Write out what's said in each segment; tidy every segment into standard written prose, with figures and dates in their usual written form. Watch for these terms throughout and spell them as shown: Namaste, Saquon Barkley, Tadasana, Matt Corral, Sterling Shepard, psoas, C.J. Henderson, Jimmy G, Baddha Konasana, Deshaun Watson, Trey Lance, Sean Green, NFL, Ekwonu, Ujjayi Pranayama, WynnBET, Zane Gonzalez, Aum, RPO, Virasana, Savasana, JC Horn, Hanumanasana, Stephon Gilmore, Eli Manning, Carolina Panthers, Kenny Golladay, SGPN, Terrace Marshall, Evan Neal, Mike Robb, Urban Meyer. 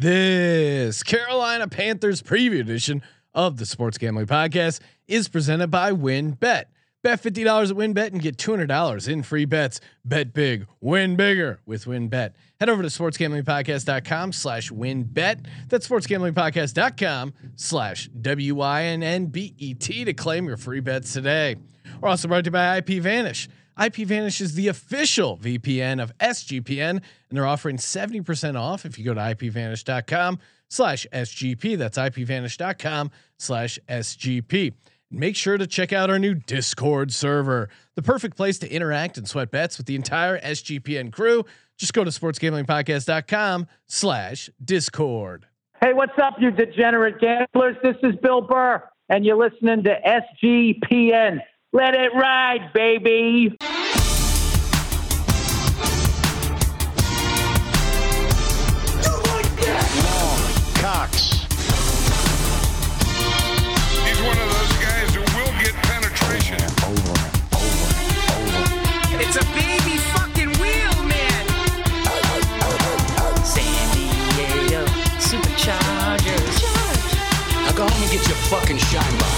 This Carolina Panthers preview edition of the Sports Gambling Podcast is presented by WynnBET. Bet $50 at WynnBET and get $200 in free bets. Bet big, win bigger with WynnBET. Head over to sportsgamblingpodcast.com/WynnBET. That's sportsgamblingpodcast.com/WYNNBET to claim your free bets today. We're also brought to you by IPVanish. IPVanish is the official VPN of SGPN, and they're offering 70% off if you go to IPVanish.com/SGP. That's IPVanish.com/SGP. Make sure to check out our new Discord server, the perfect place to interact and sweat bets with the entire SGPN crew. Just go to sportsgamblingpodcast.com/Discord. Hey, what's up, you degenerate gamblers? This is Bill Burr, and you're listening to SGPN. Let it ride, baby. Cox. He's one of those guys who will get penetration. Over. It's a baby fucking wheel, man. San Diego Superchargers. Charge. Now go home and get your fucking shine box.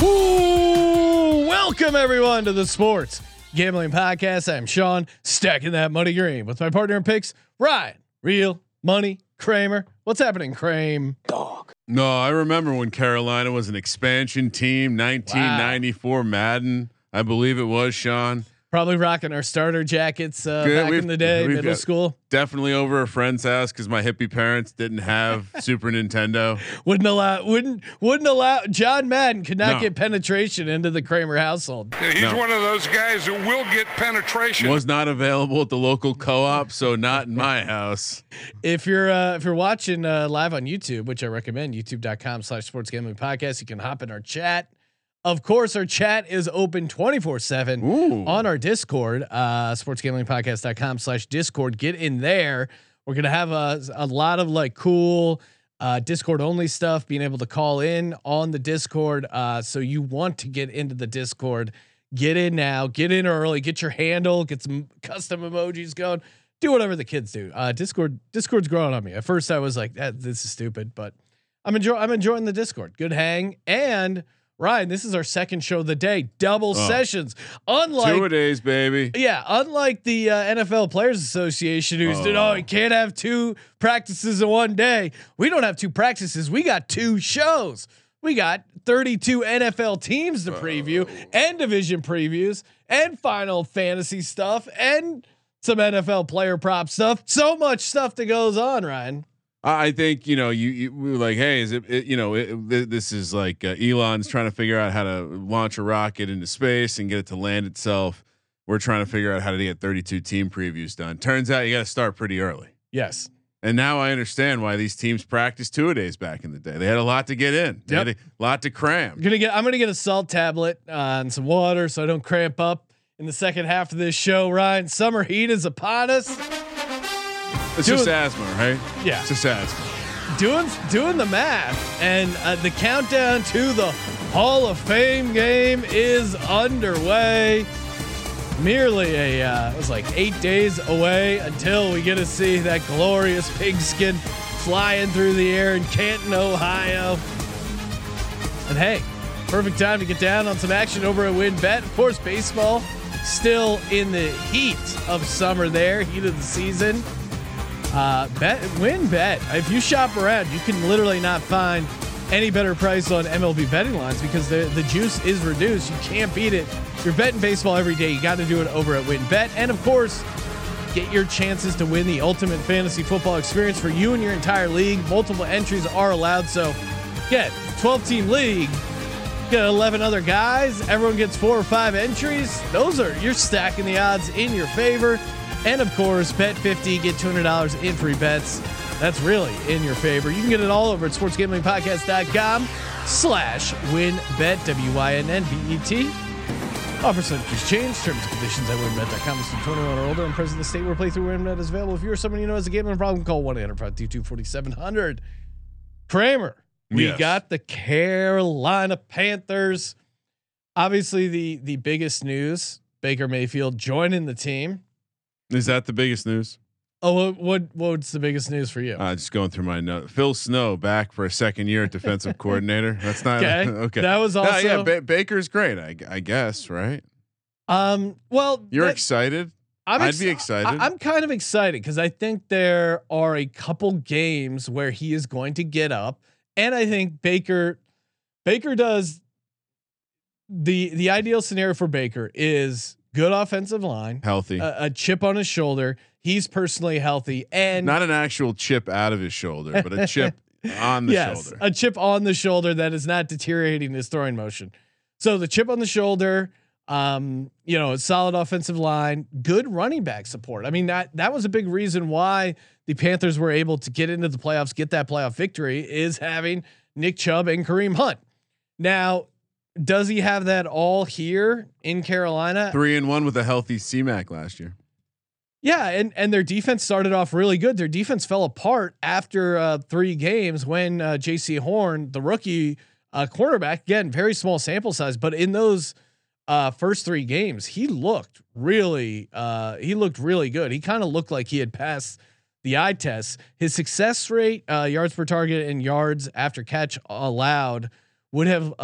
Ooh, welcome everyone to the Sports Gambling Podcast. I'm Sean, stacking that money green with my partner in picks, Ryan, real money Kramer. What's happening, Kramer? Dog. No, I remember when Carolina was an expansion team, 1994 Madden, I believe it was, Sean. Probably rocking our starter jackets back in the day, middle school. Definitely over a friend's house because my hippie parents didn't have Super Nintendo. Wouldn't allow. John Madden could not get penetration into the Kramer household. Yeah, he's one of those guys who will get penetration. Was not available at the local co-op, so not in my house. If you're watching live on YouTube, which I recommend, YouTube.com/Sports Gambling Podcast, you can hop in our chat. Of course, our chat is open 24/7 on our Discord, sportsgamblingpodcast.com/Discord. Get in there. We're going to have a lot of like cool Discord only stuff, being able to call in on the Discord. So you want to get into the Discord, get in now, get in early, get your handle, get some custom emojis going, do whatever the kids do. Discord's growing on me. At first I was like, this is stupid, but I'm enjoying the Discord. Good hang. And Ryan, this is our second show of the day. Double sessions. Unlike 2 days, baby. Yeah, unlike the NFL Players Association, who's you can't have two practices in one day. We don't have two practices. We got two shows. We got 32 NFL teams to preview, and division previews, and Final Fantasy stuff, and some NFL player prop stuff. So much stuff that goes on, Ryan. I think you we were like, hey, is it this is like Elon's trying to figure out how to launch a rocket into space and get it to land itself. We're trying to figure out how to get 32 team previews done. Turns out you got to start pretty early. Yes. And now I understand why these teams practiced 2 days back in the day. They had a lot to get in. They had a lot to cram. I'm gonna get a salt tablet and some water so I don't cramp up in the second half of this show. Ryan, summer heat is upon us. It's just asthma, right? Yeah. It's just asthma. Doing the math, and the countdown to the Hall of Fame game is underway. Merely it was like 8 days away until we get to see that glorious pigskin flying through the air in Canton, Ohio. And hey, perfect time to get down on some action over at WynnBET. Of course, baseball still in the heat of summer there, heat of the season. WynnBET. If you shop around, you can literally not find any better price on MLB betting lines because the juice is reduced. You can't beat it. You're betting baseball every day. You got to do it over at WynnBET. And of course, get your chances to win the ultimate fantasy football experience for you and your entire league. Multiple entries are allowed. So get 12 team league, get 11 other guys. Everyone gets 4 or 5 entries. You're stacking the odds in your favor. And of course, bet 50, get $200 in free bets. That's really in your favor. You can get it all over at sportsgamblingpodcast.com/WynnBET, WYNNBET. Offer subject to exchange, terms and conditions at WynnBET.com. It's 21 or older and present in the state where playthrough WynnBET is available. If you're someone you know has a gambling problem, call 1-800-522-4700. Kramer, we got the Carolina Panthers. Obviously the biggest news Baker Mayfield joining the team. Is that the biggest news? Oh, what's the biggest news for you? Just going through my notes. Phil Snow back for a second year at defensive coordinator. That's not okay. That was also Baker's great. I guess, right? Well, you're excited. I'd be excited. I'm kind of excited because I think there are a couple games where he is going to get up, and I think Baker does. The ideal scenario for Baker is good offensive line, healthy, a chip on his shoulder. He's personally healthy, and not an actual chip out of his shoulder, but a chip on the shoulder. A chip on the shoulder that is not deteriorating his throwing motion. So the chip on the shoulder, a solid offensive line, good running back support. I mean, that was a big reason why the Panthers were able to get into the playoffs, get that playoff victory, is having Nick Chubb and Kareem Hunt. Now, does he have that all here in Carolina? 3-1 with a healthy C-Mac last year. Yeah, and their defense started off really good. Their defense fell apart after 3 games when JC Horn, the rookie cornerback, again very small sample size, but in those first 3 games, he looked really good. He kind of looked like he had passed the eye test. His success rate, yards per target, and yards after catch allowed would have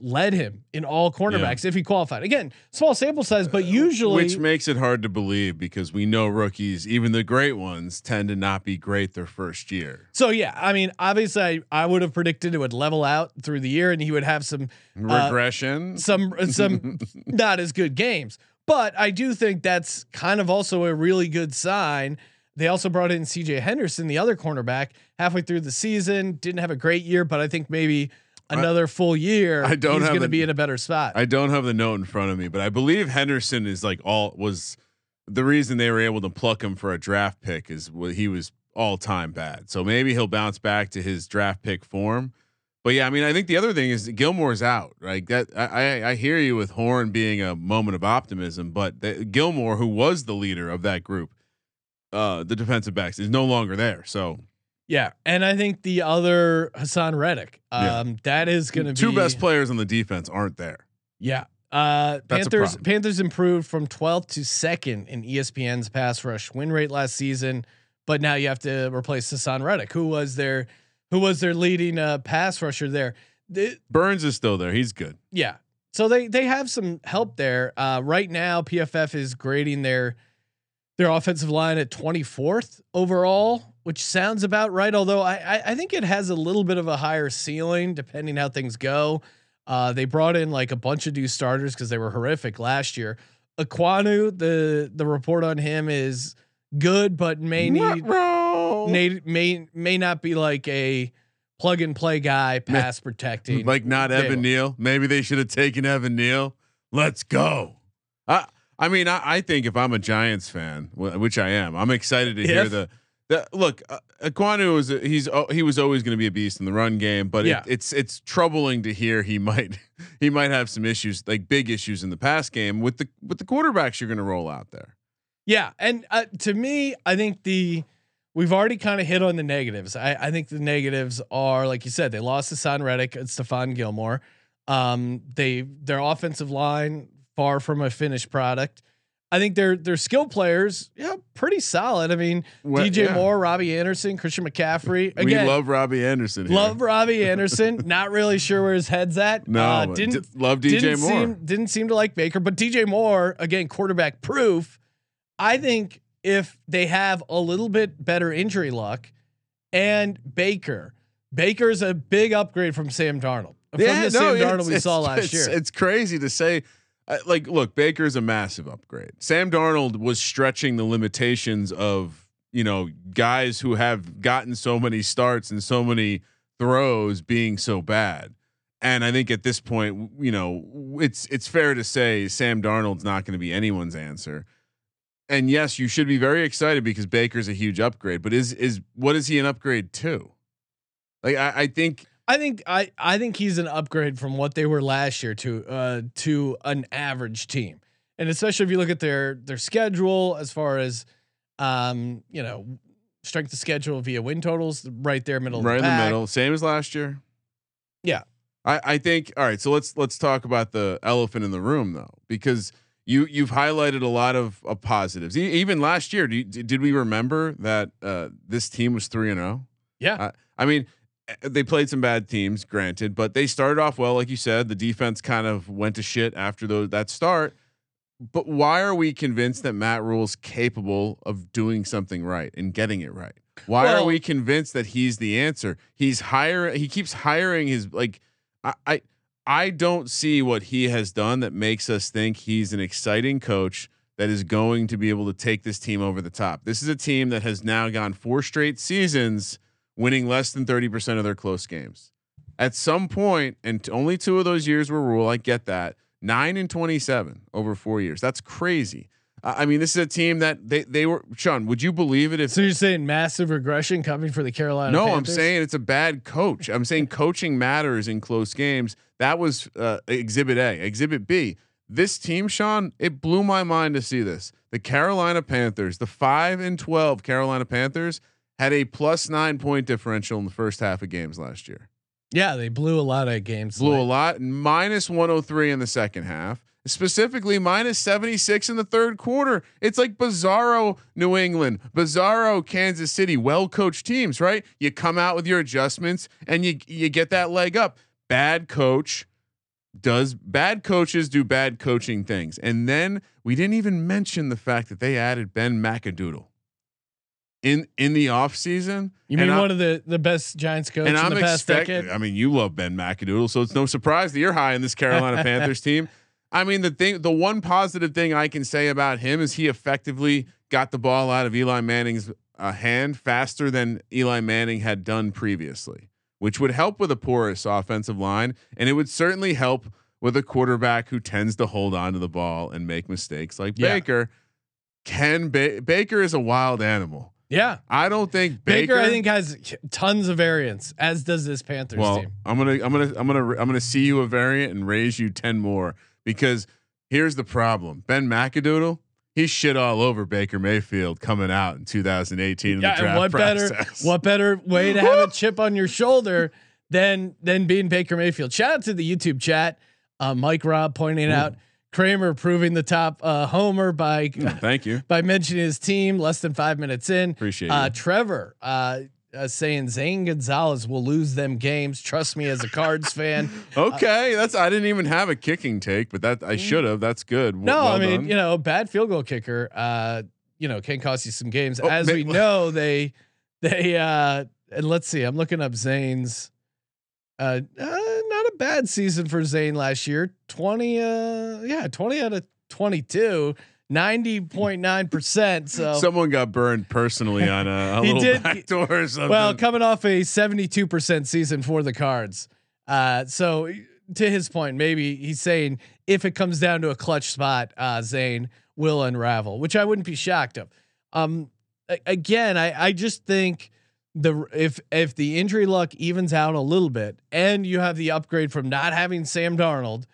led him in all cornerbacks if he qualified. Again, small sample size, but usually, which makes it hard to believe because we know rookies, even the great ones, tend to not be great their first year. So yeah, I mean, obviously, I would have predicted it would level out through the year, and he would have some regression, some not as good games. But I do think that's kind of also a really good sign. They also brought in C.J. Henderson, the other cornerback, halfway through the season. Didn't have a great year, but I think maybe another full year, he's going to be in a better spot. I don't have the note in front of me, but I believe Henderson was the reason they were able to pluck him for a draft pick, is what he was all time bad. So maybe he'll bounce back to his draft pick form. But yeah, I mean, I think the other thing is Gilmore's out. Right? I hear you with Horn being a moment of optimism, but Gilmore, who was the leader of that group, the defensive backs, is no longer there. So. Yeah, and I think the other Hassan Reddick, that is going to be two best players on the defense aren't there. Yeah, Panthers improved from 12th to 2nd in ESPN's pass rush win rate last season, but now you have to replace Hassan Reddick, who was their leading pass rusher there. Burns is still there; he's good. Yeah, so they have some help there right now. PFF is grading their offensive line at 24th overall, which sounds about right. Although I think it has a little bit of a higher ceiling depending how things go. They brought in like a bunch of new starters because they were horrific last year. Ekwonu, the report on him is good, but may not be like a plug and play guy, pass protecting. Like not Evan Neal. Maybe they should have taken Evan Neal. Let's go. I think if I'm a Giants fan, which I am, I'm excited to hear look, Ekwonu he was always going to be a beast in the run game, but it's troubling to hear he might have some issues, like big issues in the pass game with the quarterbacks you're going to roll out there. Yeah, and to me, I think we've already kind of hit on the negatives. I think the negatives are, like you said, they lost Hassan Reddick and Stephon Gilmore. Their offensive line far from a finished product. I think their skill players, pretty solid. I mean, DJ Moore, Robbie Anderson, Christian McCaffrey. Again, we love Robbie Anderson. Not really sure where his head's at. No, love DJ Moore. Didn't seem to like Baker, but DJ Moore, again, quarterback proof. I think if they have a little bit better injury luck, and Baker's a big upgrade from Sam Darnold. Darnold we saw last year. It's crazy to say. Look, Baker's a massive upgrade. Sam Darnold was stretching the limitations of, guys who have gotten so many starts and so many throws being so bad. And I think at this point, it's fair to say Sam Darnold's not going to be anyone's answer. And yes, you should be very excited because Baker's a huge upgrade, but what is he an upgrade to? Like, I think he's an upgrade from what they were last year to an average team, and especially if you look at their schedule as far as strength of schedule via win totals, right there, middle, same as last year. Yeah, I think. All right, so let's talk about the elephant in the room though, because You've highlighted a lot of positives. Even last year, did we remember that this team was 3-0? Yeah. I mean, they played some bad teams, granted, but they started off well, like you said. The defense kind of went to shit after that start. But why are we convinced that Matt Rhule's capable of doing something right and getting it right? Why are we convinced that he's the answer? He keeps hiring his, like, I don't see what he has done that makes us think he's an exciting coach that is going to be able to take this team over the top. This is a team that has now gone 4 straight seasons winning less than 30% of their close games. At some point, and only 2 of those years were Rhule. I get that. 9 and 27 over 4 years. That's crazy. I mean, this is a team that they were. Sean, would you believe it? If so, you're saying massive regression coming for the Carolina Panthers? No, I'm saying it's a bad coach. I'm saying coaching matters in close games. That was Exhibit A. Exhibit B. This team, Sean, it blew my mind to see this. The Carolina Panthers, the 5 and 12 Carolina Panthers, had a +9 point differential in the first half of games last year. Yeah, they blew a lot of games. Blew a lot. -103 in the second half. Specifically, -76 in the third quarter. It's like bizarro New England, bizarro Kansas City, well-coached teams, right? You come out with your adjustments and you get that leg up. Bad coaches do bad coaching things. And then we didn't even mention the fact that they added Ben McAdoo in the off season. You mean one of the best Giants coaches in the past decade? I mean, you love Ben McAdoo, so it's no surprise that you're high in this Carolina Panthers team. I mean, the one positive thing I can say about him is he effectively got the ball out of Eli Manning's hand faster than Eli Manning had done previously, which would help with a porous offensive line. And it would certainly help with a quarterback who tends to hold on to the ball and make mistakes like Baker. Baker is a wild animal. Yeah. I don't think Baker I think has tons of variants, as does this Panthers team. I'm going to see you a variant and raise you 10 more. Because here's the problem. Ben McAdoo, he's shit all over Baker Mayfield coming out in 2018 in the draft process. What better way to have a chip on your shoulder than being Baker Mayfield? Shout out to the YouTube chat. Mike Robb pointing out Kramer proving the top homer by thank you by mentioning his team less than 5 minutes in. Appreciate it. Trevor saying Zane Gonzalez will lose them games. Trust me as a Cards fan. Okay. I didn't even have a kicking take, but that I should have. That's good. Well, I mean, done. You know, bad field goal kicker, you know, can cost you some games. As we know, they and let's see, I'm looking up Zane's, not a bad season for Zane last year. 20 out of 22. 90.9%. So someone got burned personally on a little backdoor or something. Well, coming off a 72% season for the Cards. So to his point, maybe he's saying if it comes down to a clutch spot, Zane will unravel, which I wouldn't be shocked of. Again, I just think if the injury luck evens out a little bit, and you have the upgrade from not having Sam Darnold.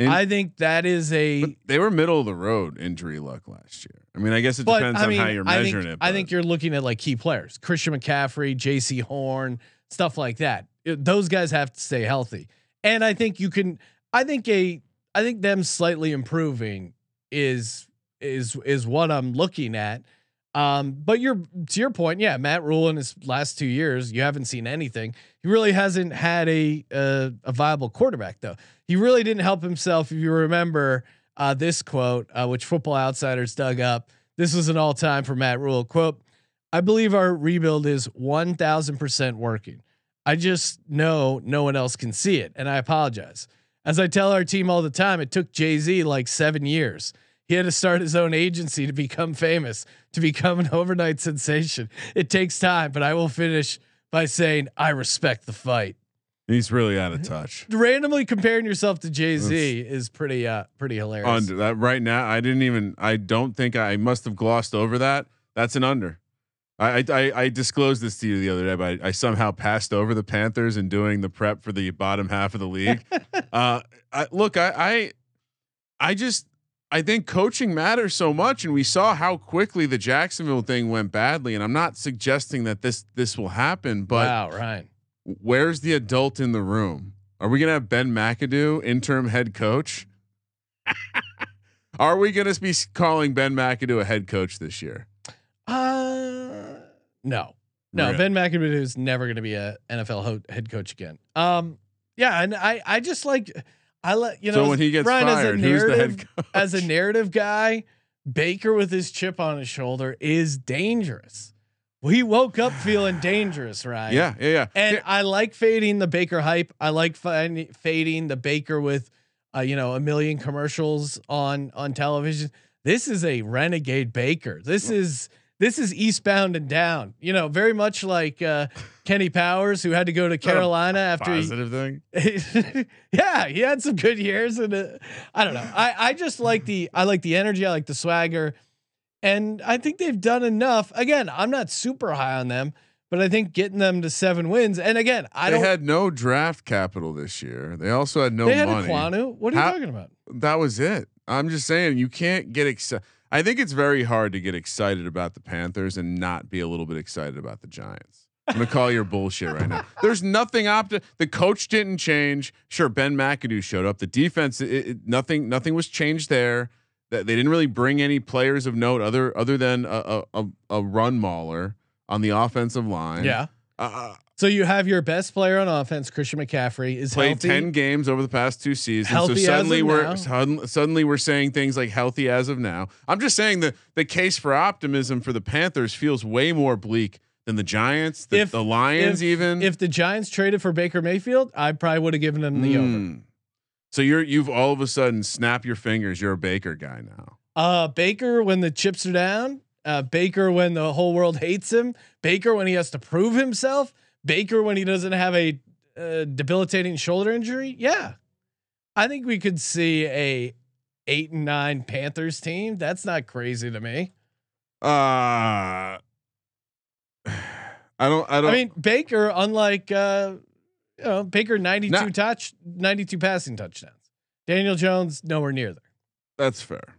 And I think that is they were middle of the road injury luck last year. I mean, I guess it depends on how you're measuring it. I think you're looking at like key players, Christian McCaffrey, JC Horn, stuff like that. Those guys have to stay healthy. And I think you can, I think them slightly improving is what I'm looking at. But to your point, yeah, Matt Rhule in his last 2 years, you haven't seen anything. He really hasn't had a viable quarterback though. He really didn't help himself. If you remember this quote, which Football Outsiders dug up, this was an all time for Matt Rhule quote. I believe our rebuild is 1000% working. I just know no one else can see it. And I apologize. As I tell our team all the time, it took Jay-Z like 7 years. He had to start his own agency to become famous, to become an overnight sensation. It takes time, but I will finish by saying I respect the fight. He's really out of touch. Randomly comparing yourself to Jay-Z is pretty hilarious. Under that right now, I don't think I must have glossed over that. That's an under. I disclosed this to you the other day, but I somehow passed over the Panthers in doing the prep for the bottom half of the league. I think coaching matters so much, and we saw how quickly the Jacksonville thing went badly. And I'm not suggesting that this will happen, but wow, Ryan, where's the adult in the room? Are we gonna have Ben McAdoo interim head coach? Are we going to be calling Ben McAdoo a head coach this year? No, really? Ben McAdoo is never going to be a NFL head coach again. Yeah. And I just like, I let, you know, so when he gets Ryan, fired, who's the head coach? As a narrative guy, Baker with his chip on his shoulder is dangerous. Well, he woke up feeling dangerous, right? Yeah. And yeah. I like fading the Baker hype. I like fading the Baker with, a million commercials on television. This is a renegade Baker. This is eastbound and down, very much like Kenny Powers, who had to go to Carolina after thing. Yeah, he had some good years, and I don't know. I just like the energy, I like the swagger, and I think they've done enough. Again, I'm not super high on them, but I think getting them to 7 wins, and again, they had no draft capital this year. They also had no money. Ekwonu. What are you talking about? That was it. I'm just saying you can't get excited. I think it's very hard to get excited about the Panthers and not be a little bit excited about the Giants. I'm going to call your bullshit right now. There's nothing the coach didn't change. Sure. Ben McAdoo showed up. The defense, nothing was changed there. They didn't really bring any players of note other than a run mauler on the offensive line. Yeah. So you have your best player on offense, Christian McCaffrey, is played healthy. 10 games over the past 2 seasons. Healthy so suddenly we're saying things like healthy as of now. I'm just saying that the case for optimism for the Panthers feels way more bleak than the Giants, the Lions, even. If the Giants traded for Baker Mayfield, I probably would have given them the over. So you've all of a sudden snap your fingers. You're a Baker guy now. Baker when the chips are down. Baker when the whole world hates him. Baker when he has to prove himself. Baker when he doesn't have a debilitating shoulder injury. Yeah. I think we could see a 8-9 Panthers team. That's not crazy to me. I mean, Baker, unlike Baker 92 passing touchdowns. Daniel Jones nowhere near there. That's fair.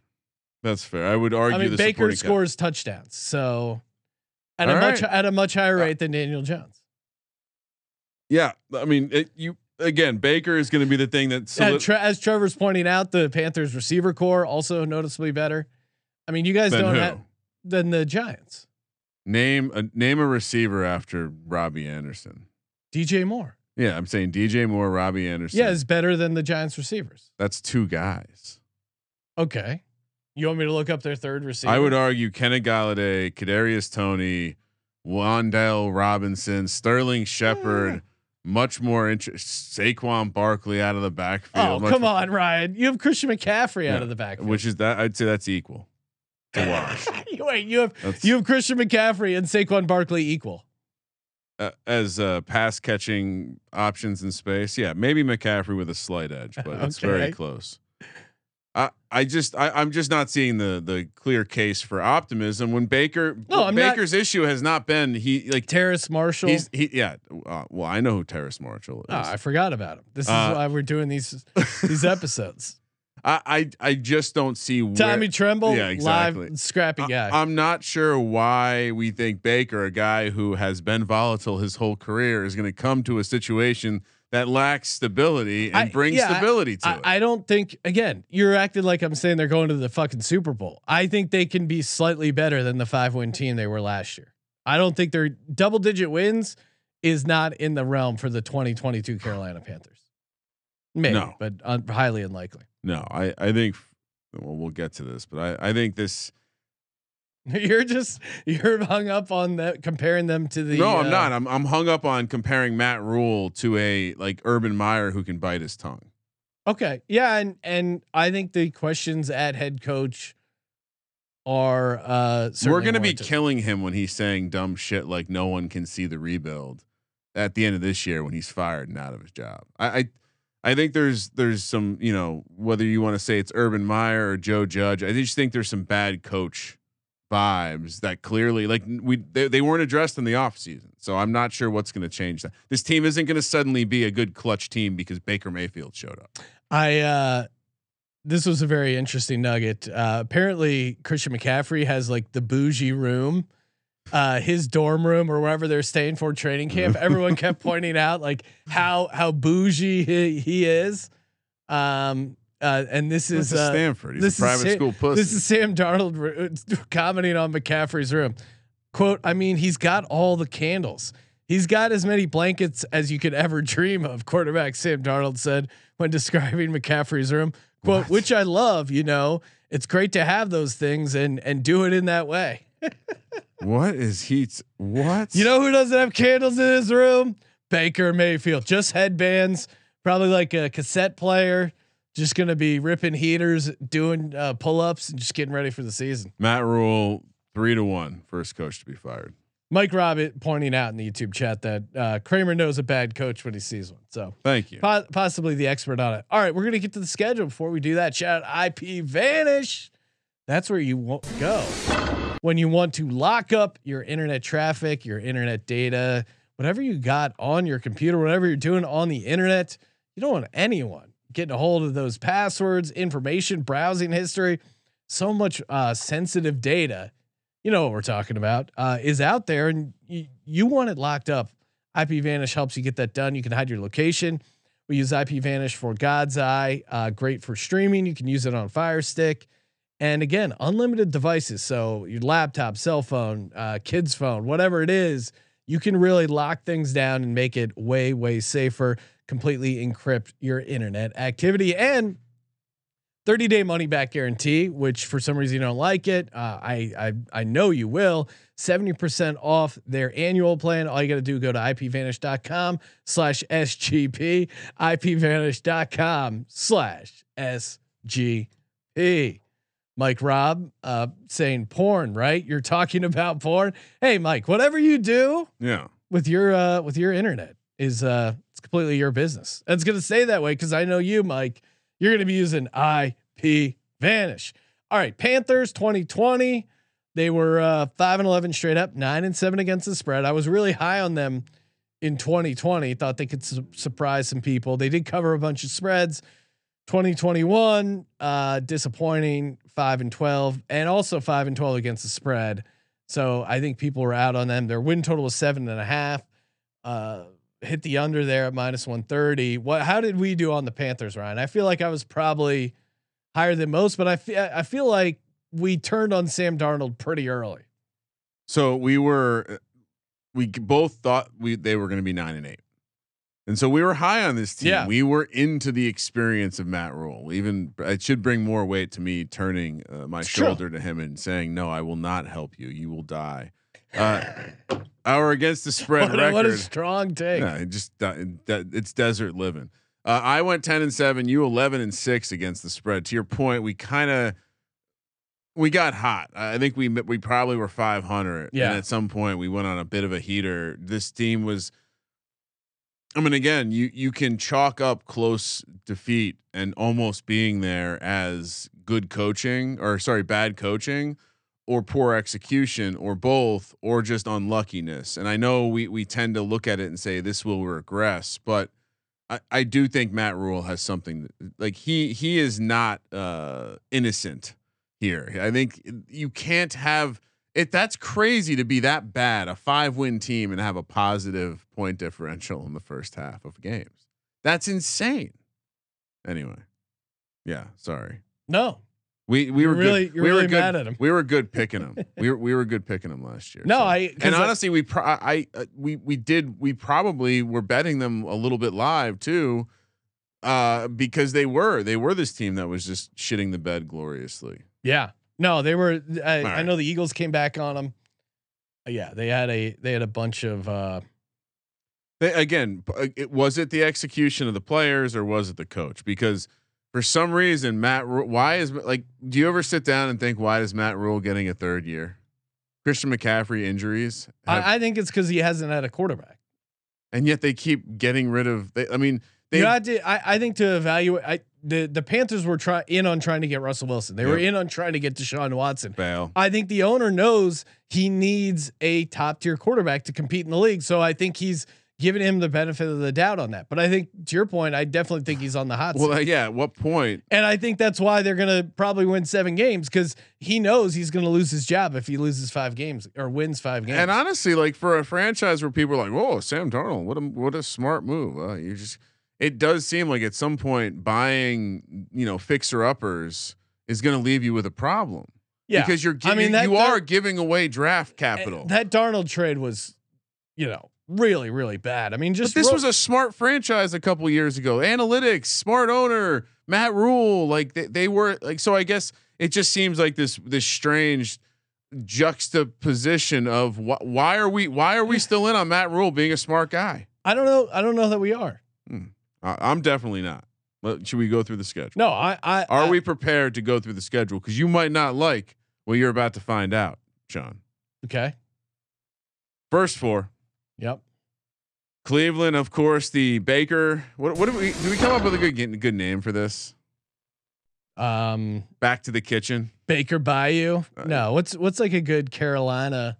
I would argue Baker scores touchdowns. So at a much higher rate than Daniel Jones. Yeah, I mean, Baker is going to be the thing that. As Trevor's pointing out, the Panthers receiver core also noticeably better. I mean, you guys don't have than the Giants. Name a receiver after Robbie Anderson. DJ Moore. Yeah, I'm saying DJ Moore, Robbie Anderson. Yeah, is better than the Giants receivers. That's 2 guys. Okay, you want me to look up their third receiver? I would argue Kenny Golladay, Kadarius Toney, Wan'Dale Robinson, Sterling Shepard. Yeah. Much more interest. Saquon Barkley out of the backfield. Oh, come on, Ryan! You have Christian McCaffrey out of the backfield, which is that I'd say that's equal to watch. Wait, you have Christian McCaffrey and Saquon Barkley equal as pass catching options in space. Yeah, maybe McCaffrey with a slight edge, but okay. It's very close. I'm just not seeing the clear case for optimism when Baker's issue has not been Terrace Marshall. Well, I know who Terrace Marshall is. I forgot about him. This is why we're doing these episodes. I just don't see Tommy Tremble. Yeah, exactly. Live scrappy guy. I'm not sure why we think Baker, a guy who has been volatile his whole career, is going to come to a situation that lacks stability and brings stability to it. I don't think, again, you're acting like I'm saying they're going to the fucking Super Bowl. I think they can be slightly better than the 5-win team they were last year. I don't think their double-digit wins is not in the realm for the 2022 Carolina Panthers. Maybe, but highly unlikely. No, I think we'll get to this, but I think this. You're hung up on that, comparing them to the. No, I'm not. I'm hung up on comparing Matt Rhule to a Urban Meyer who can bite his tongue. Okay, yeah, and I think the questions at head coach are. We're going to be killing him when he's saying dumb shit like no one can see the rebuild at the end of this year when he's fired and out of his job. I think there's some whether you want to say it's Urban Meyer or Joe Judge. I just think there's some bad coach vibes that clearly they weren't addressed in the off season. So I'm not sure what's going to change that. This team isn't going to suddenly be a good clutch team because Baker Mayfield showed up. This was a very interesting nugget. Apparently Christian McCaffrey has the bougie room, his dorm room or wherever they're staying for training camp. Everyone kept pointing out how bougie he is. And this is Stanford. He's this a private school pussy. This is Sam Darnold commenting on McCaffrey's room. Quote, I mean, he's got all the candles. He's got as many blankets as you could ever dream of, quarterback Sam Darnold said when describing McCaffrey's room. Quote, what? Which I love, you know, it's great to have those things and do it in that way. What is heats? What? You know who doesn't have candles in his room? Baker Mayfield. Just headbands, probably like a cassette player. Just gonna be ripping heaters, doing pull-ups, and just getting ready for the season. Matt Rhule 3-1, first coach to be fired. Mike Robbett pointing out in the YouTube chat that Kramer knows a bad coach when he sees one. So thank you, possibly the expert on it. All right, we're gonna get to the schedule. Before we do that, shout out IPVanish. That's where you won't go when you want to lock up your internet traffic, your internet data, whatever you got on your computer, whatever you're doing on the internet. You don't want anyone getting a hold of those passwords, information, browsing history. So much sensitive data, you know what we're talking about, is out there, and you want it locked up. IPVanish helps you get that done. You can hide your location. We use IPVanish for God's Eye, great for streaming. You can use it on Fire Stick, and again, unlimited devices. So your laptop, cell phone, kid's phone, whatever it is, you can really lock things down and make it way, way safer. Completely encrypt your internet activity, and 30-day money back guarantee, which for some reason you don't like it. I know you will. 70% off their annual plan. All you got to do, go to IPVanish.com/SGP, IPVanish.com/SGP. Mike Robb saying porn, right? You're talking about porn. Hey Mike, whatever you do with your internet is, completely your business. And it's going to stay that way, cause I know you, Mike, you're going to be using IPVanish. All right. Panthers 2020, they were 5-11 straight up, 9-7 against the spread. I was really high on them in 2020. Thought they could surprise some people. They did cover a bunch of spreads. 2021 disappointing, 5-12, and also 5-12 against the spread. So I think people were out on them. Their win total was 7.5, hit the under there at -130. How did we do on the Panthers, Ryan? I feel like I was probably higher than most, but I feel like we turned on Sam Darnold pretty early. So we both thought they were going to be 9-8. And so we were high on this team. Yeah. We were into the experience of Matt Rhule. Even it should bring more weight to me turning my shoulder to him and saying, no, I will not help you. You will die. Our against the spread record. What a strong take! No, it's desert living. I went 10-7. You 11-6 against the spread. To your point, we got hot. I think we probably were 500. Yeah. And at some point, we went on a bit of a heater. This team was. I mean, again, you can chalk up close defeat and almost being there as good coaching, or sorry, bad coaching, or poor execution, or both, or just unluckiness. And I know we tend to look at it and say this will regress, but I do think Matt Rhule has something like he is not innocent here. I think you can't have it. That's crazy to be that bad, a 5-win team, and have a positive point differential in the first half of games. That's insane. Anyway. Yeah. Sorry. No, We were really good. We were good picking them. We were good picking them last year. No, so. Honestly, we probably were betting them a little bit live too, because they were this team that was just shitting the bed gloriously. Yeah, no, they were. I know the Eagles came back on them. Yeah, they had a bunch of. Was it the execution of the players or was it the coach? Because for some reason, do you ever sit down and think, why is Matt Rhule getting a third year? Christian McCaffrey injuries. I think it's because he hasn't had a quarterback, and yet they keep getting rid of. I think to evaluate. The Panthers were trying to get Russell Wilson. They were in on trying to get Deshaun Watson. Fail. I think the owner knows he needs a top tier quarterback to compete in the league, so I think he's giving him the benefit of the doubt on that. But I think, to your point, I definitely think he's on the hot seat. Well, yeah. At what point? And I think that's why they're going to probably win 7 games, because he knows he's going to lose his job if he loses 5 games or wins 5 games. And honestly, like, for a franchise where people are like, "Whoa, Sam Darnold, what a smart move!" You just it does seem like at some point buying, you know, fixer uppers is going to leave you with a problem. Yeah, because you're giving, you are giving away draft capital. That Darnold trade was, you know, really, really bad. I mean, just but this was a smart franchise a couple years ago. Analytics, smart owner, Matt Rhule, like they were like. So I guess it just seems like this strange juxtaposition of why are we still in on Matt Rhule being a smart guy? I don't know. I don't know that we are. I'm definitely not. Should we go through the schedule? No, are we prepared to go through the schedule? Because you might not like what you're about to find out, John. Okay. First four. Yep. Cleveland, of course, the Baker. What do we come up with a good name for this? Back to the kitchen. Baker Bayou. No, what's like a good Carolina?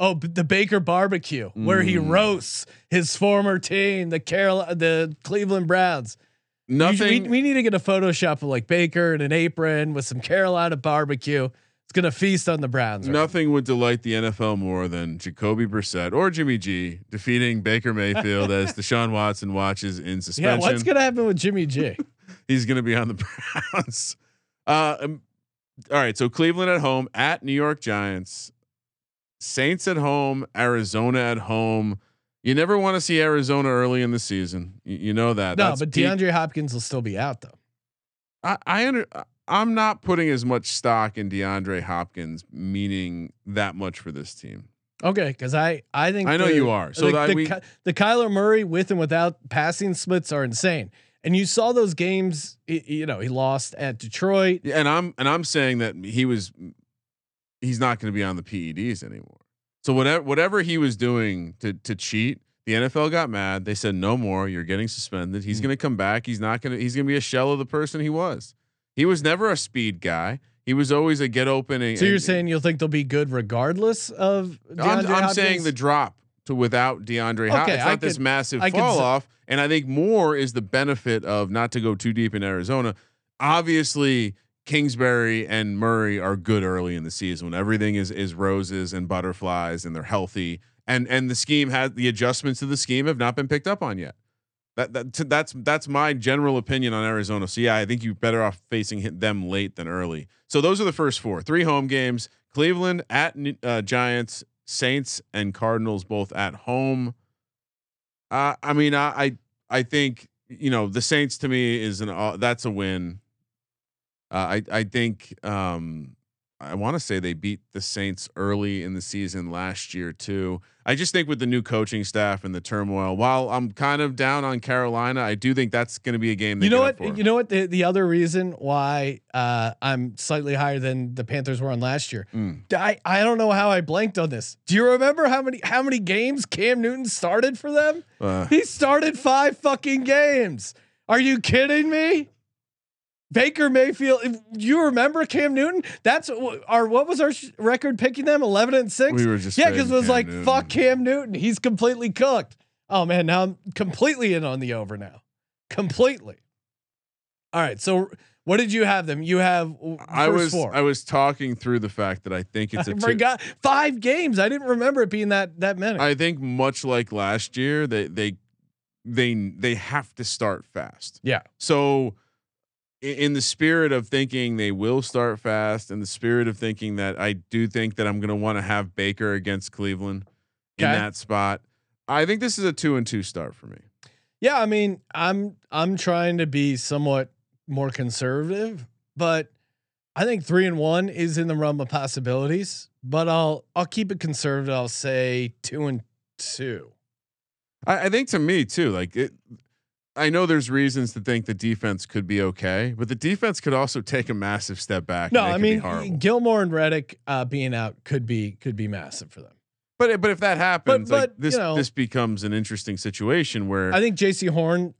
Oh, the Baker Barbecue, where he roasts his former team, the Cleveland Browns. Nothing. We need to get a Photoshop of like Baker in an apron with some Carolina barbecue. It's gonna feast on the Browns. Right? Nothing would delight the NFL more than Jacoby Brissett or Jimmy G defeating Baker Mayfield as Deshaun Watson watches in suspension. Yeah, what's gonna happen with Jimmy G? He's gonna be on the Browns. All right, so Cleveland at home, at New York Giants, Saints at home, Arizona at home. You never want to see Arizona early in the season. You know that. No, but DeAndre Hopkins will still be out though. I'm not putting as much stock in DeAndre Hopkins, meaning that much for this team. Okay, because I think I know you are. So the Kyler Murray with and without passing splits are insane, and you saw those games. You know he lost at Detroit, and I'm saying that he's not going to be on the PEDs anymore. So whatever he was doing to cheat, the NFL got mad. They said no more. You're getting suspended. He's going to come back. He's going to be a shell of the person he was. He was never a speed guy. He was always a get open. So you're saying you'll think they'll be good regardless of DeAndre Hopkins? I'm saying the drop to without DeAndre Hopkins. It's not this massive fall off, and I think more is the benefit of not to go too deep in Arizona. Obviously, Kingsbury and Murray are good early in the season when everything is roses and butterflies and they're healthy and the scheme has the adjustments to the scheme have not been picked up on yet. That's my general opinion on Arizona. So yeah, I think you're better off facing them late than early. So those are the first four, three home games: Cleveland at Giants, Saints, and Cardinals, both at home. I think you know the Saints to me is that's a win. I think I want to say they beat the Saints early in the season last year too. I just think with the new coaching staff and the turmoil, while I'm kind of down on Carolina, I do think that's going to be a game. You know what? You know what? The other reason why I'm slightly higher than the Panthers were on last year. I don't know how I blanked on this. Do you remember how many games Cam Newton started for them? He started 5 fucking games. Are you kidding me? Baker Mayfield. If you remember Cam Newton? That's what was our record picking them? 11-6. We were just because it was Cam like Newton. Fuck Cam Newton. He's completely cooked. Oh man, now I'm completely in on the over now. Completely. All right. So what did you have them? You have four. I was talking through the fact that I think it's I forgot 5 games. I didn't remember it being that many. I think much like last year, they have to start fast. Yeah. So in the spirit of thinking they will start fast, in the spirit of thinking that I do think that I'm going to want to have Baker against Cleveland in that spot, I think this is a 2-2 start for me. Yeah, I mean, I'm trying to be somewhat more conservative, but I think 3-1 is in the realm of possibilities. But I'll keep it conservative. I'll say 2-2. I think to me too, like it. I know there's reasons to think the defense could be okay, but the defense could also take a massive step back. No, I mean Gilmore and Reddick being out could be massive for them. But if that happens, but, like this becomes an interesting situation where I think JC Horn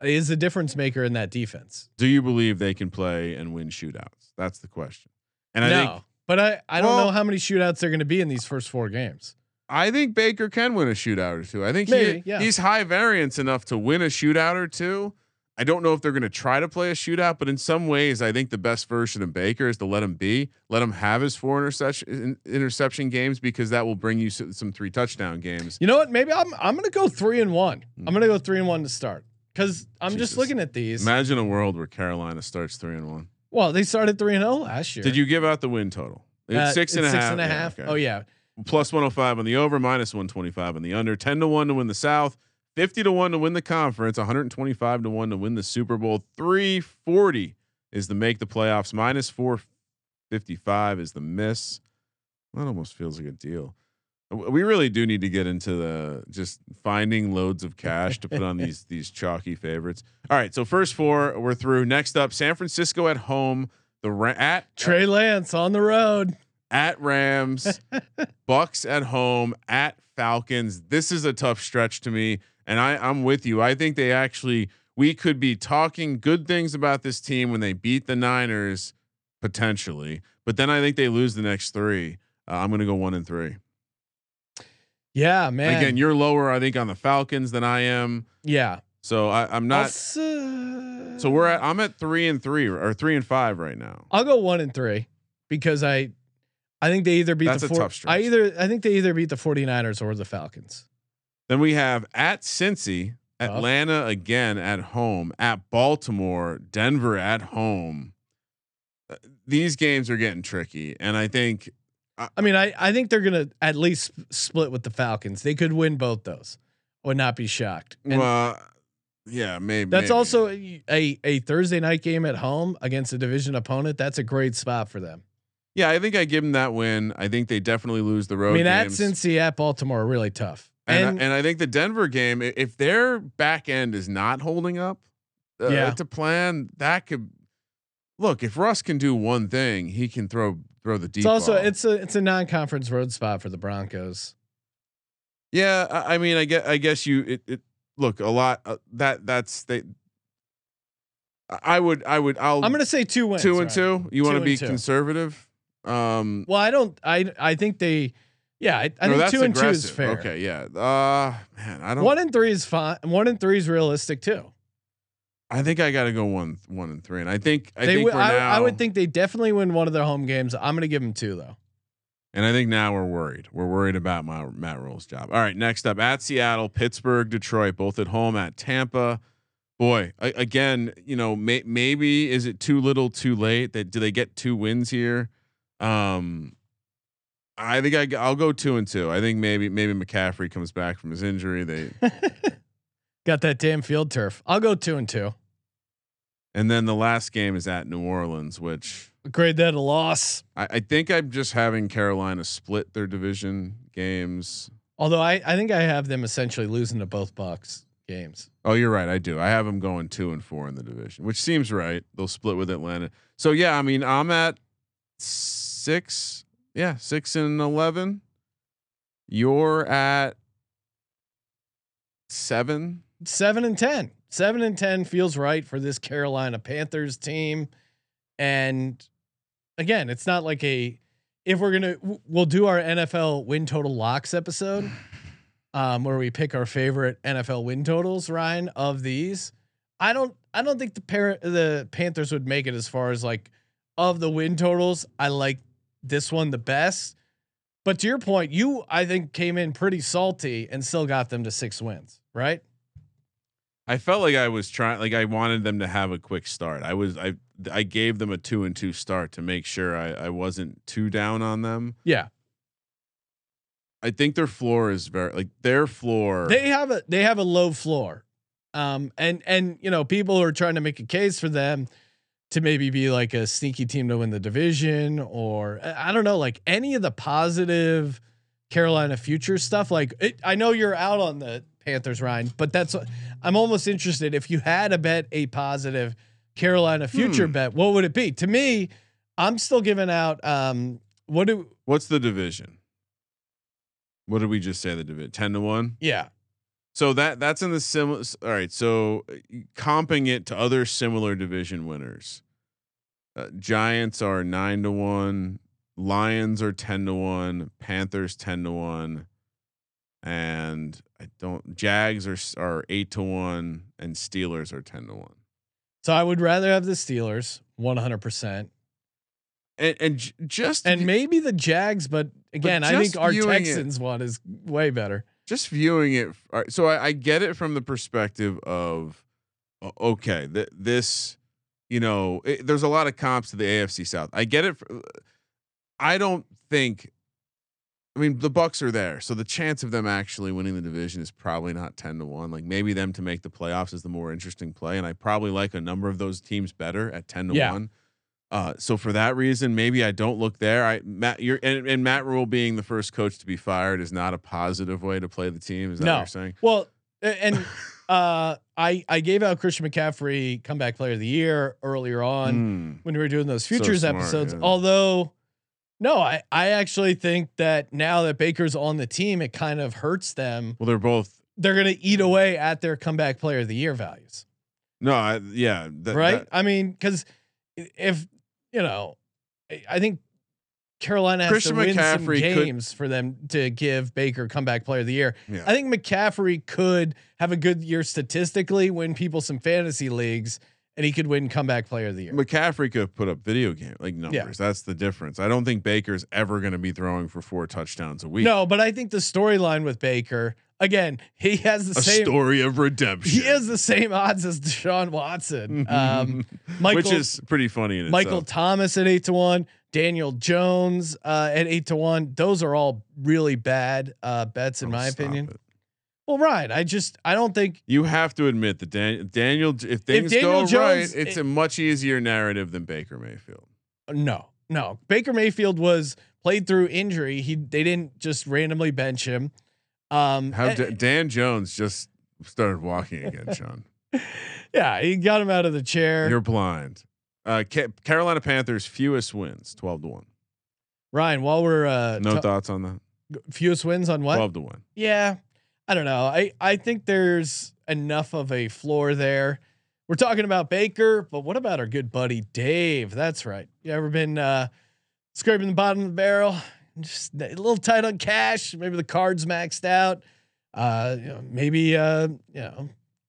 is a difference maker in that defense. Do you believe they can play and win shootouts? That's the question. And I don't know how many shootouts they're going to be in these first 4 games. I think Baker can win a shootout or 2. I think he's high variance enough to win a shootout or 2. I don't know if they're going to try to play a shootout, but in some ways, I think the best version of Baker is to let him have his 4 interception games because that will bring you some 3 touchdown games. You know what? Maybe I'm going to go 3-1. I'm going to go 3-1 to start. Because I'm just looking at these. Imagine a world where Carolina starts 3-1. Well, they started 3-0 last year. Did you give out the win total? It's six and a half. Okay. Oh yeah. Plus 105 on the over, minus 125 on the under. 10-1 to win the South. 50-1 to win the conference. 125-1 to win the Super Bowl. 340 is the make the playoffs. Minus 455 is the miss. That almost feels like a deal. We really do need to get into the just finding loads of cash to put on these chalky favorites. All right, so first four we're through. Next up, San Francisco at home. Trey Lance on the road at Rams, Bucks at home at Falcons. This is a tough stretch to me, and I'm with you. I think we could be talking good things about this team when they beat the Niners potentially, but then I think they lose the next three. I'm going to go 1-3. Yeah, man. Again, you're lower, I think, on the Falcons than I am. Yeah. So I'm not. So I'm at 3-3 or 3-5 right now. I'll go 1-3 because I think they either beat beat the 49ers or the Falcons. Then we have at Cincy, Atlanta again at home, at Baltimore, Denver at home. These games are getting tricky, and I think. I mean, I think they're gonna at least split with the Falcons. They could win both those. Would not be shocked. And well, yeah, maybe. That's also a Thursday night game at home against a division opponent. That's a great spot for them. Yeah, I think I give them that win. I think they definitely lose the road. I mean, games. At Cincy, at Baltimore are really tough. And I think the Denver game, if their back end is not holding up to plan, that could look. If Russ can do one thing, he can throw the deep. It's also ball. it's a non-conference road spot for the Broncos. Yeah, I mean, I guess look a lot I'm going to say 2 wins. 2-2. You want to be conservative? Well, I think they. Yeah, I think 2-2 is fair. Okay, yeah. Man, I don't. 1-3 is fine. 1-3 is realistic too. I think I got to go 1-3, and I would think they definitely win one of their home games. I'm going to give them 2 though, and I think now we're worried. We're worried about Matt Rhule's job. All right, next up at Seattle, Pittsburgh, Detroit, both at home at Tampa. Boy, again, you know, maybe is it too little, too late? Do they get 2 wins here? I think I'll go 2-2. I think maybe McCaffrey comes back from his injury. They. Got that damn field turf. I'll go 2-2. And then the last game is at New Orleans, which grade that a loss. I think I'm just having Carolina split their division games. Although I think I have them essentially losing to both Bucs games. Oh, you're right. I do. I have them going 2-4 in the division, which seems right. They'll split with Atlanta. So yeah, I mean, I'm at 6. Yeah, 6-11. You're at 7. 7-10. 7-10 feels right for this Carolina Panthers team. And again, it's not like we'll do our NFL win total locks episode where we pick our favorite NFL win totals, Ryan, of these. I don't think the Panthers would make it as far as like of the win totals. I like this one the best. But to your point, I think came in pretty salty and still got them to 6 wins, right? I felt like I was trying, like I wanted them to have a quick start. I gave them a 2-2 start to make sure I wasn't too down on them. Yeah. I think their floor is They have a low floor. And you know, people are trying to make a case for them to maybe be like a sneaky team to win the division, or I don't know, like any of the positive Carolina future stuff. Like I know you're out on the Panthers, Ryan, but I'm almost interested. If you had a positive Carolina future bet, what would it be? To me, I'm still giving out. What's the division? What did we just say? The division 10-1. Yeah. So that's in the similar. All right. So comping it to other similar division winners, Giants are 9-1, Lions are 10-1, Panthers 10-1, and Jags are 8-1, and Steelers are 10-1. So I would rather have the Steelers 100%, and maybe the Jags, but again, I think our Texans one is way better. Just viewing it. So I get it from the perspective of okay, this, you know, there's a lot of comps to the AFC South. I get it. I don't think, I mean, the Bucs are there, so the chance of them actually winning the division is probably not 10-1. Like maybe them to make the playoffs is the more interesting play, and I probably like a number of those teams better at 10-1. So for that reason, maybe I don't look there. Matt Rhule being the first coach to be fired is not a positive way to play the team. Is that what you're saying? Well, and I gave out Christian McCaffrey comeback player of the year earlier on when we were doing those futures episodes. Yeah. Although, no, I actually think that now that Baker's on the team, it kind of hurts them. Well, they're going to eat away at their comeback player of the year values. No, I mean, because if you know, I think Carolina has Christian to win McCaffrey some games for them to give Baker comeback player of the year. Yeah. I think McCaffrey could have a good year statistically, win people some fantasy leagues, and he could win comeback player of the year. McCaffrey could put up video game like numbers. Yeah. That's the difference. I don't think Baker's ever going to be throwing for 4 touchdowns a week. No, but I think the storyline with Baker, again, he has the same story of redemption. He has the same odds as Deshaun Watson, which is pretty funny. In Michael itself. Thomas at 8-1, Daniel Jones at 8-1. Those are all really bad bets in my opinion. It. Well, Ryan, I don't think you have to admit that Daniel. If things go right, it's a much easier narrative than Baker Mayfield. No, Baker Mayfield was played through injury. They didn't just randomly bench him. How Dan Jones just started walking again, Sean? Yeah, he got him out of the chair. You're blind. Carolina Panthers fewest wins, 12-1. Ryan, while we're no thoughts on that. Fewest wins on what? 12-1. Yeah, I don't know. I think there's enough of a floor there. We're talking about Baker, but what about our good buddy Dave? That's right. You ever been scraping the bottom of the barrel? Just a little tight on cash. Maybe the card's maxed out.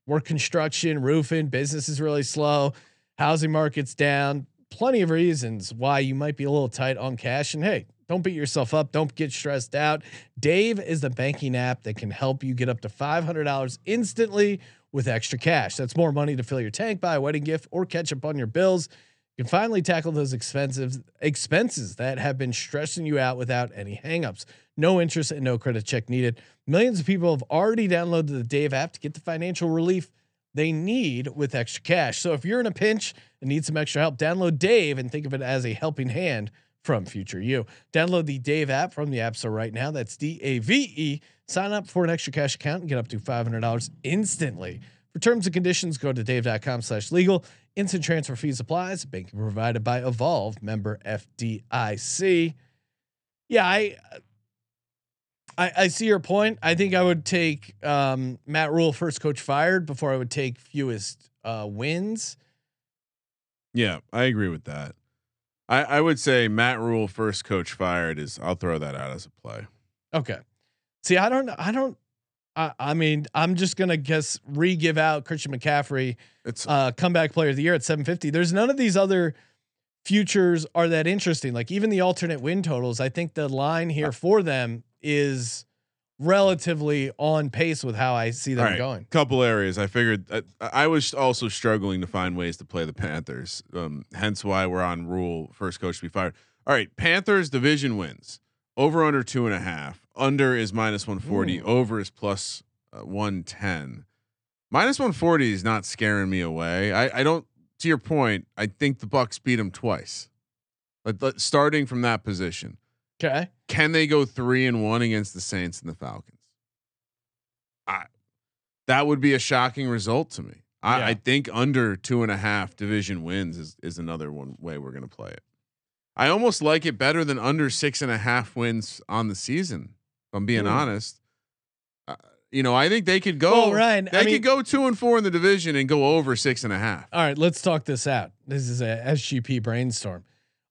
Work construction, roofing, business is really slow. Housing market's down. Plenty of reasons why you might be a little tight on cash. And hey, don't beat yourself up. Don't get stressed out. Dave is the banking app that can help you get up to $500 instantly with extra cash. That's more money to fill your tank, buy a wedding gift, or catch up on your bills. You can finally tackle those expenses that have been stressing you out without any hangups. No interest and no credit check needed. Millions of people have already downloaded the Dave app to get the financial relief they need with extra cash. So if you're in a pinch and need some extra help, download Dave and think of it as a helping hand from future you. Download the Dave app from the App Store right now. That's DAVE. Sign up for an extra cash account and get up to $500 instantly. For terms and conditions, go to dave.com/legal. Instant transfer fees applies. Banking provided by Evolve, member FDIC. Yeah, I see your point. I think I would take Matt Rhule first coach fired before I would take fewest wins. Yeah, I agree with that. I would say Matt Rhule first coach fired is I'll throw that out as a play. Okay. See, I mean, I'm just gonna guess re-give out Christian McCaffrey comeback player of the year at $750. There's none of these other futures are that interesting. Like even the alternate win totals, I think the line here for them is relatively on pace with how I see them going. Couple areas. I figured I was also struggling to find ways to play the Panthers. Hence why we're on Rhule first coach to be fired. All right, Panthers division wins. Over under 2.5. Under is -140. Ooh. Over is +110. -140 is not scaring me away. I don't. To your point, I think the Bucs beat them twice. But starting from that position, okay. Can they go 3-1 against the Saints and the Falcons? That would be a shocking result to me. I think under 2.5 division wins is another one way we're going to play it. I almost like it better than under 6.5 wins on the season. If I'm being honest, you know, I think they could go, well, Ryan, they could go 2-4 in the division and go over 6.5. All right, let's talk this out. This is a SGP brainstorm.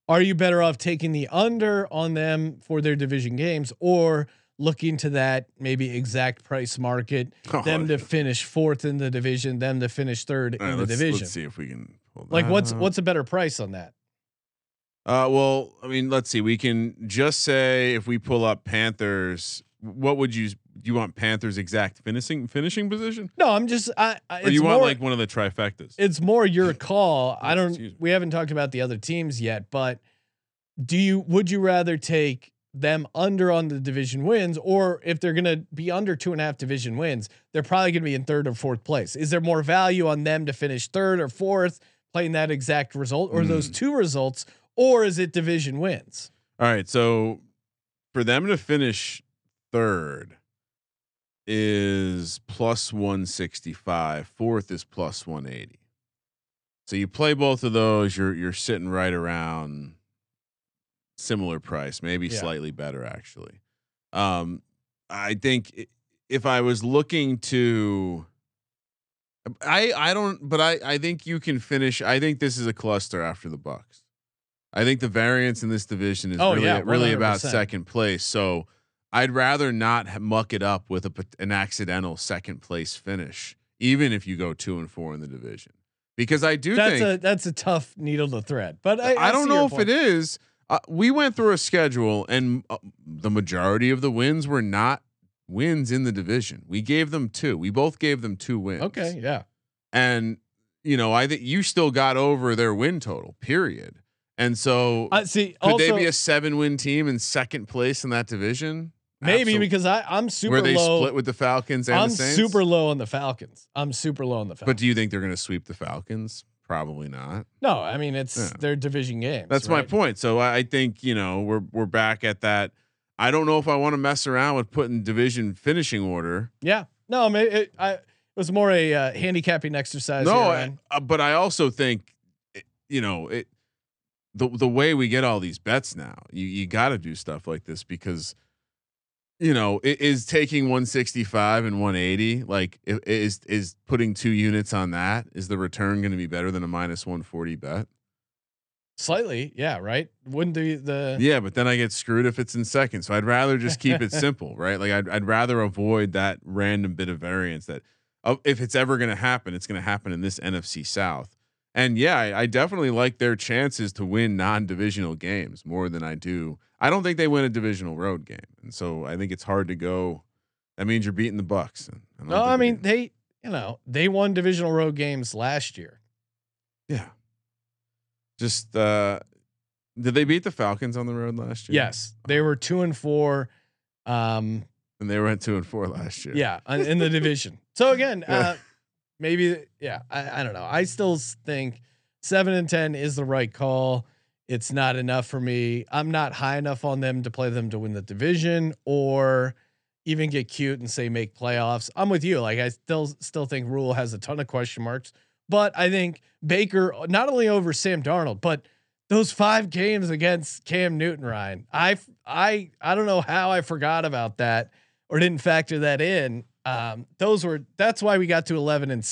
Are you better off taking the under on them for their division games or looking to that maybe exact price market, them to finish 4th in the division, them to finish 3rd in the division? Let's see if we can pull that out. What's a better price on that? Well, I mean, let's see. We can just say if we pull up Panthers, what would you you want Panthers exact finishing position? No, I'm just or you want more, like one of the trifectas. It's more your call. I don't. We haven't talked about the other teams yet, but do you? Would you rather take them under on the division wins, or if they're going to be under 2.5 division wins, they're probably going to be in third or fourth place? Is there more value on them to finish third or fourth, playing that exact result, or those two results, or is it division wins? All right, so for them to finish third is +165. Fourth is +180. So you play both of those, you're sitting right around similar price, maybe slightly better actually. I think if I was looking to, I think you can finish. I think this is a cluster after the Bucks. I think the variance in this division is really about second place. So I'd rather not muck it up with an accidental second place finish, even if you go 2-4 in the division, because I do think that's a tough needle to thread. But I don't know if it is. We went through a schedule, and the majority of the wins were not wins in the division. We gave them two. We both gave them two wins. Okay, yeah. And you know, I think you still got over their win total. Period. And so, could they be a 7-win team in second place in that division? Maybe. Absolutely. Because I'm super low. Where they split with the Falcons and the Saints. I'm super low on the Falcons. But do you think they're going to sweep the Falcons? Probably not. No, I mean it's their division game. That's right? My point. So I think, you know, we're back at that. I don't know if I want to mess around with putting division finishing order. Yeah. No, I mean it was more a handicapping exercise. No, but I also think, you know, the way we get all these bets now, you got to do stuff like this because, you know, it is taking 165 and 180. Like is putting 2 units on that. Is the return going to be better than a -140 bet? Slightly. Yeah. Right. Wouldn't the yeah, but then I get screwed if it's in second. So I'd rather just keep it simple, right? Like I'd rather avoid that random bit of variance that if it's ever going to happen, it's going to happen in this NFC South. And yeah, I definitely like their chances to win non-divisional games more than I do. I don't think they win a divisional road game, and so I think it's hard to go. That means you're beating the Bucks. No, I mean they won divisional road games last year. Yeah. Just did they beat the Falcons on the road last year? Yes, they were 2-4. And they were at 2-4 last year. Yeah, in the division. So again. Yeah. Maybe, yeah. I don't know. I still think 7-10 is the right call. It's not enough for me. I'm not high enough on them to play them to win the division or even get cute and say make playoffs. I'm with you. Like I still think Rhule has a ton of question marks, but I think Baker not only over Sam Darnold, but those 5 games against Cam Newton, Ryan. I don't know how I forgot about that or didn't factor that in. That's why we got to 11-6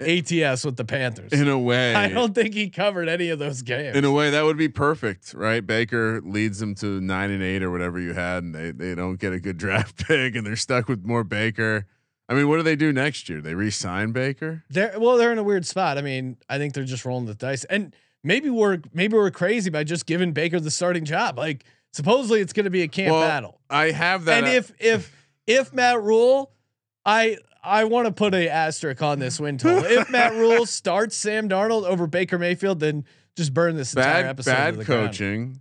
ATS with the Panthers. In a way, I don't think he covered any of those games. In a way, that would be perfect, right? Baker leads them to 9-8 or whatever you had, and they don't get a good draft pick, and they're stuck with more Baker. I mean, what do they do next year? They re-sign Baker? They're in a weird spot. I mean, I think they're just rolling the dice, and maybe we're crazy by just giving Baker the starting job. Like supposedly, it's going to be a camp battle. I have that, and if Matt Rhule. I want to put an asterisk on this win total. If Matt Rhule starts Sam Darnold over Baker Mayfield, then just burn this entire episode. Bad coaching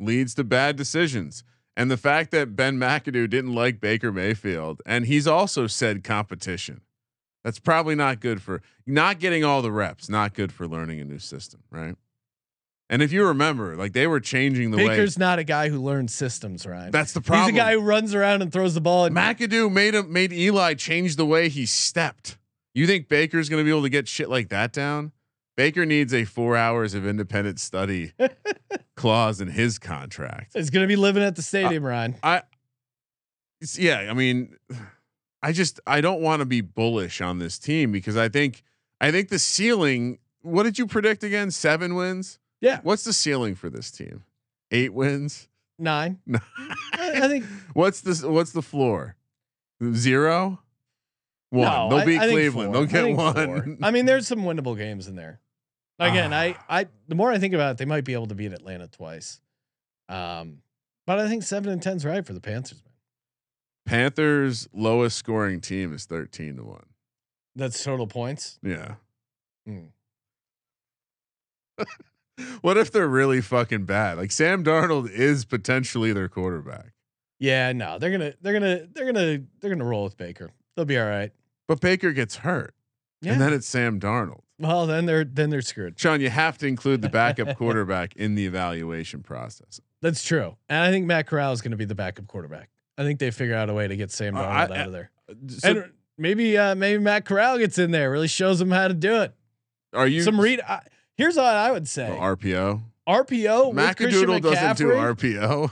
leads to bad decisions, and the fact that Ben McAdoo didn't like Baker Mayfield, and he's also said competition. That's probably not good for not getting all the reps. Not good for learning a new system, right? And if you remember, like they were changing the way. Baker's not a guy who learns systems, right? That's the problem. He's a guy who runs around and throws the ball. McAdoo made Eli change the way he stepped. You think Baker's going to be able to get shit like that down? Baker needs a 4 hours of independent study clause in his contract. He's going to be living at the stadium, Ryan. I mean, I don't want to be bullish on this team because I think the ceiling. What did you predict again? 7 wins. Yeah. What's the ceiling for this team? 8 wins? 9. I think. What's the floor? 0? 1. No, they'll beat Cleveland. They'll get 1. I mean, there's some winnable games in there. Again, the more I think about it, they might be able to beat Atlanta twice. But I think 7-10's right for the Panthers, man. Panthers lowest scoring team is 13-1. That's total points. Yeah. Mm. What if they're really fucking bad? Like Sam Darnold is potentially their quarterback. Yeah, no, they're gonna roll with Baker. They'll be all right. But Baker gets hurt, yeah. And then it's Sam Darnold. Well, then they're screwed. Sean, you have to include the backup quarterback in the evaluation process. That's true, and I think Matt Corral is going to be the backup quarterback. I think they figure out a way to get Sam Darnold out of there, so and maybe Matt Corral gets in there, really shows him how to do it. Are you some read? Here's what I would say: RPO. McAdoo doesn't do RPO.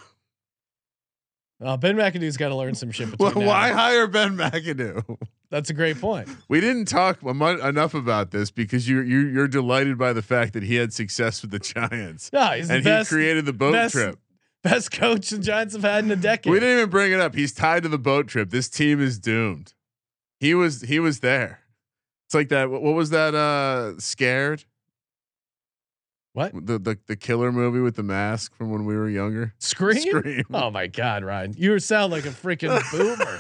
Ben McAdoo's got to learn some shit. Well, why hire Ben McAdoo? That's a great point. We didn't talk enough about this because you're delighted by the fact that he had success with the Giants. No, he's the best. He created the boat trip. Best coach the Giants have had in a decade. We didn't even bring it up. He's tied to the boat trip. This team is doomed. He was there. It's like that. What was that? Scared. What the killer movie with the mask from when we were younger? Scream. Oh my God, Ryan, you sound like a freaking boomer.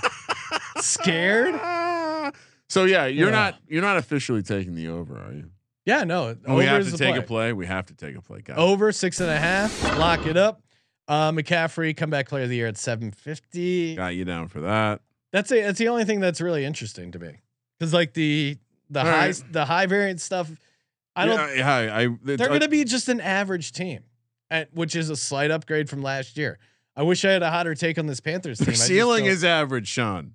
Scared. So yeah, you're not officially taking the over, are you? Yeah, no. Oh, we have to take a play. We have to take a play. Guys. Over 6.5. Lock it up. McCaffrey, comeback player of the year at $750. Got you down for that. That's the only thing that's really interesting to me, because like the high variance stuff. They're going to be just an average team, which is a slight upgrade from last year. I wish I had a hotter take on this Panthers team. Ceiling is average, Sean.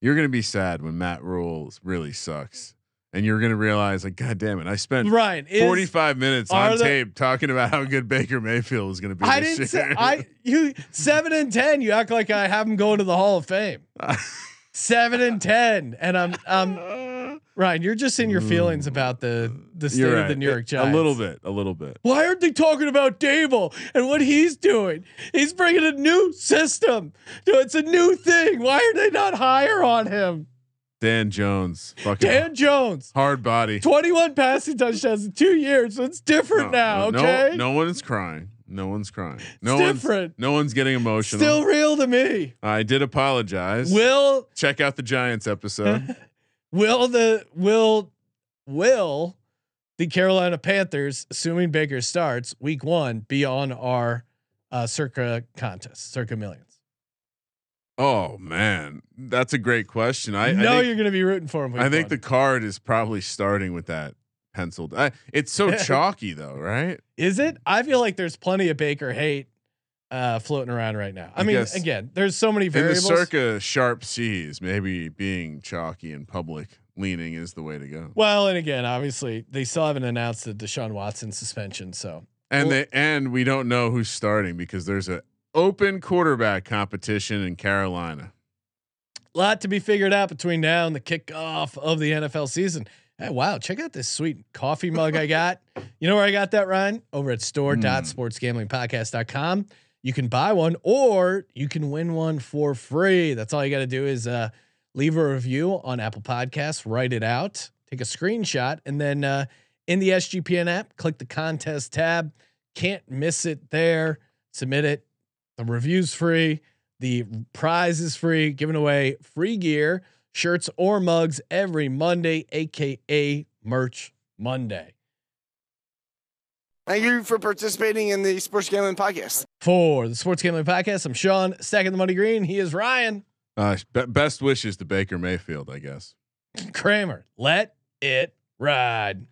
You're going to be sad when Matt Rhule really sucks, and you're going to realize, like, God damn it, I spent 45 minutes on tape talking about how good Baker Mayfield was going to be. I didn't say you 7 and 10. You act like I have him going to the Hall of Fame. 7 and 10, and I'm Ryan. You're just in your feelings about the state of the New York Giants. A little bit. Why aren't they talking about Dable and what he's doing? He's bringing a new system. It's a new thing. Why are they not higher on him? Dan Jones, hard body. 21 passing touchdowns in 2 years. It's different now. Okay, no one is crying. No one's getting emotional. Still real to me. I did apologize. Will check out the Giants episode. Will the Carolina Panthers, assuming Baker starts week 1, be on our circa contest, circa millions? Oh man, that's a great question. I know you're going to be rooting for him. I think the card is probably starting with that. Penciled. It's so chalky though, right? Is it? I feel like there's plenty of Baker hate floating around right now. I mean, again, there's so many variables. In the circa sharp C's, maybe being chalky and public leaning is the way to go. Well, and again, obviously they still haven't announced the Deshaun Watson suspension. So we don't know who's starting because there's an open quarterback competition in Carolina. A lot to be figured out between now and the kickoff of the NFL season. Hey, wow, check out this sweet coffee mug I got. You know where I got that, Ryan? Over at store.sportsgamblingpodcast.com. You can buy one or you can win one for free. That's all you got to do is leave a review on Apple Podcasts, write it out, take a screenshot, and then in the SGPN app, click the contest tab. Can't miss it there. Submit it. The review's free. The prize is free. Giving away free gear. Shirts or mugs every Monday, aka Merch Monday. Thank you for participating in the Sports Gambling Podcast. For the Sports Gambling Podcast, I'm Sean, stacking the money green. He is Ryan. Best wishes to Baker Mayfield, I guess. Kramer, let it ride.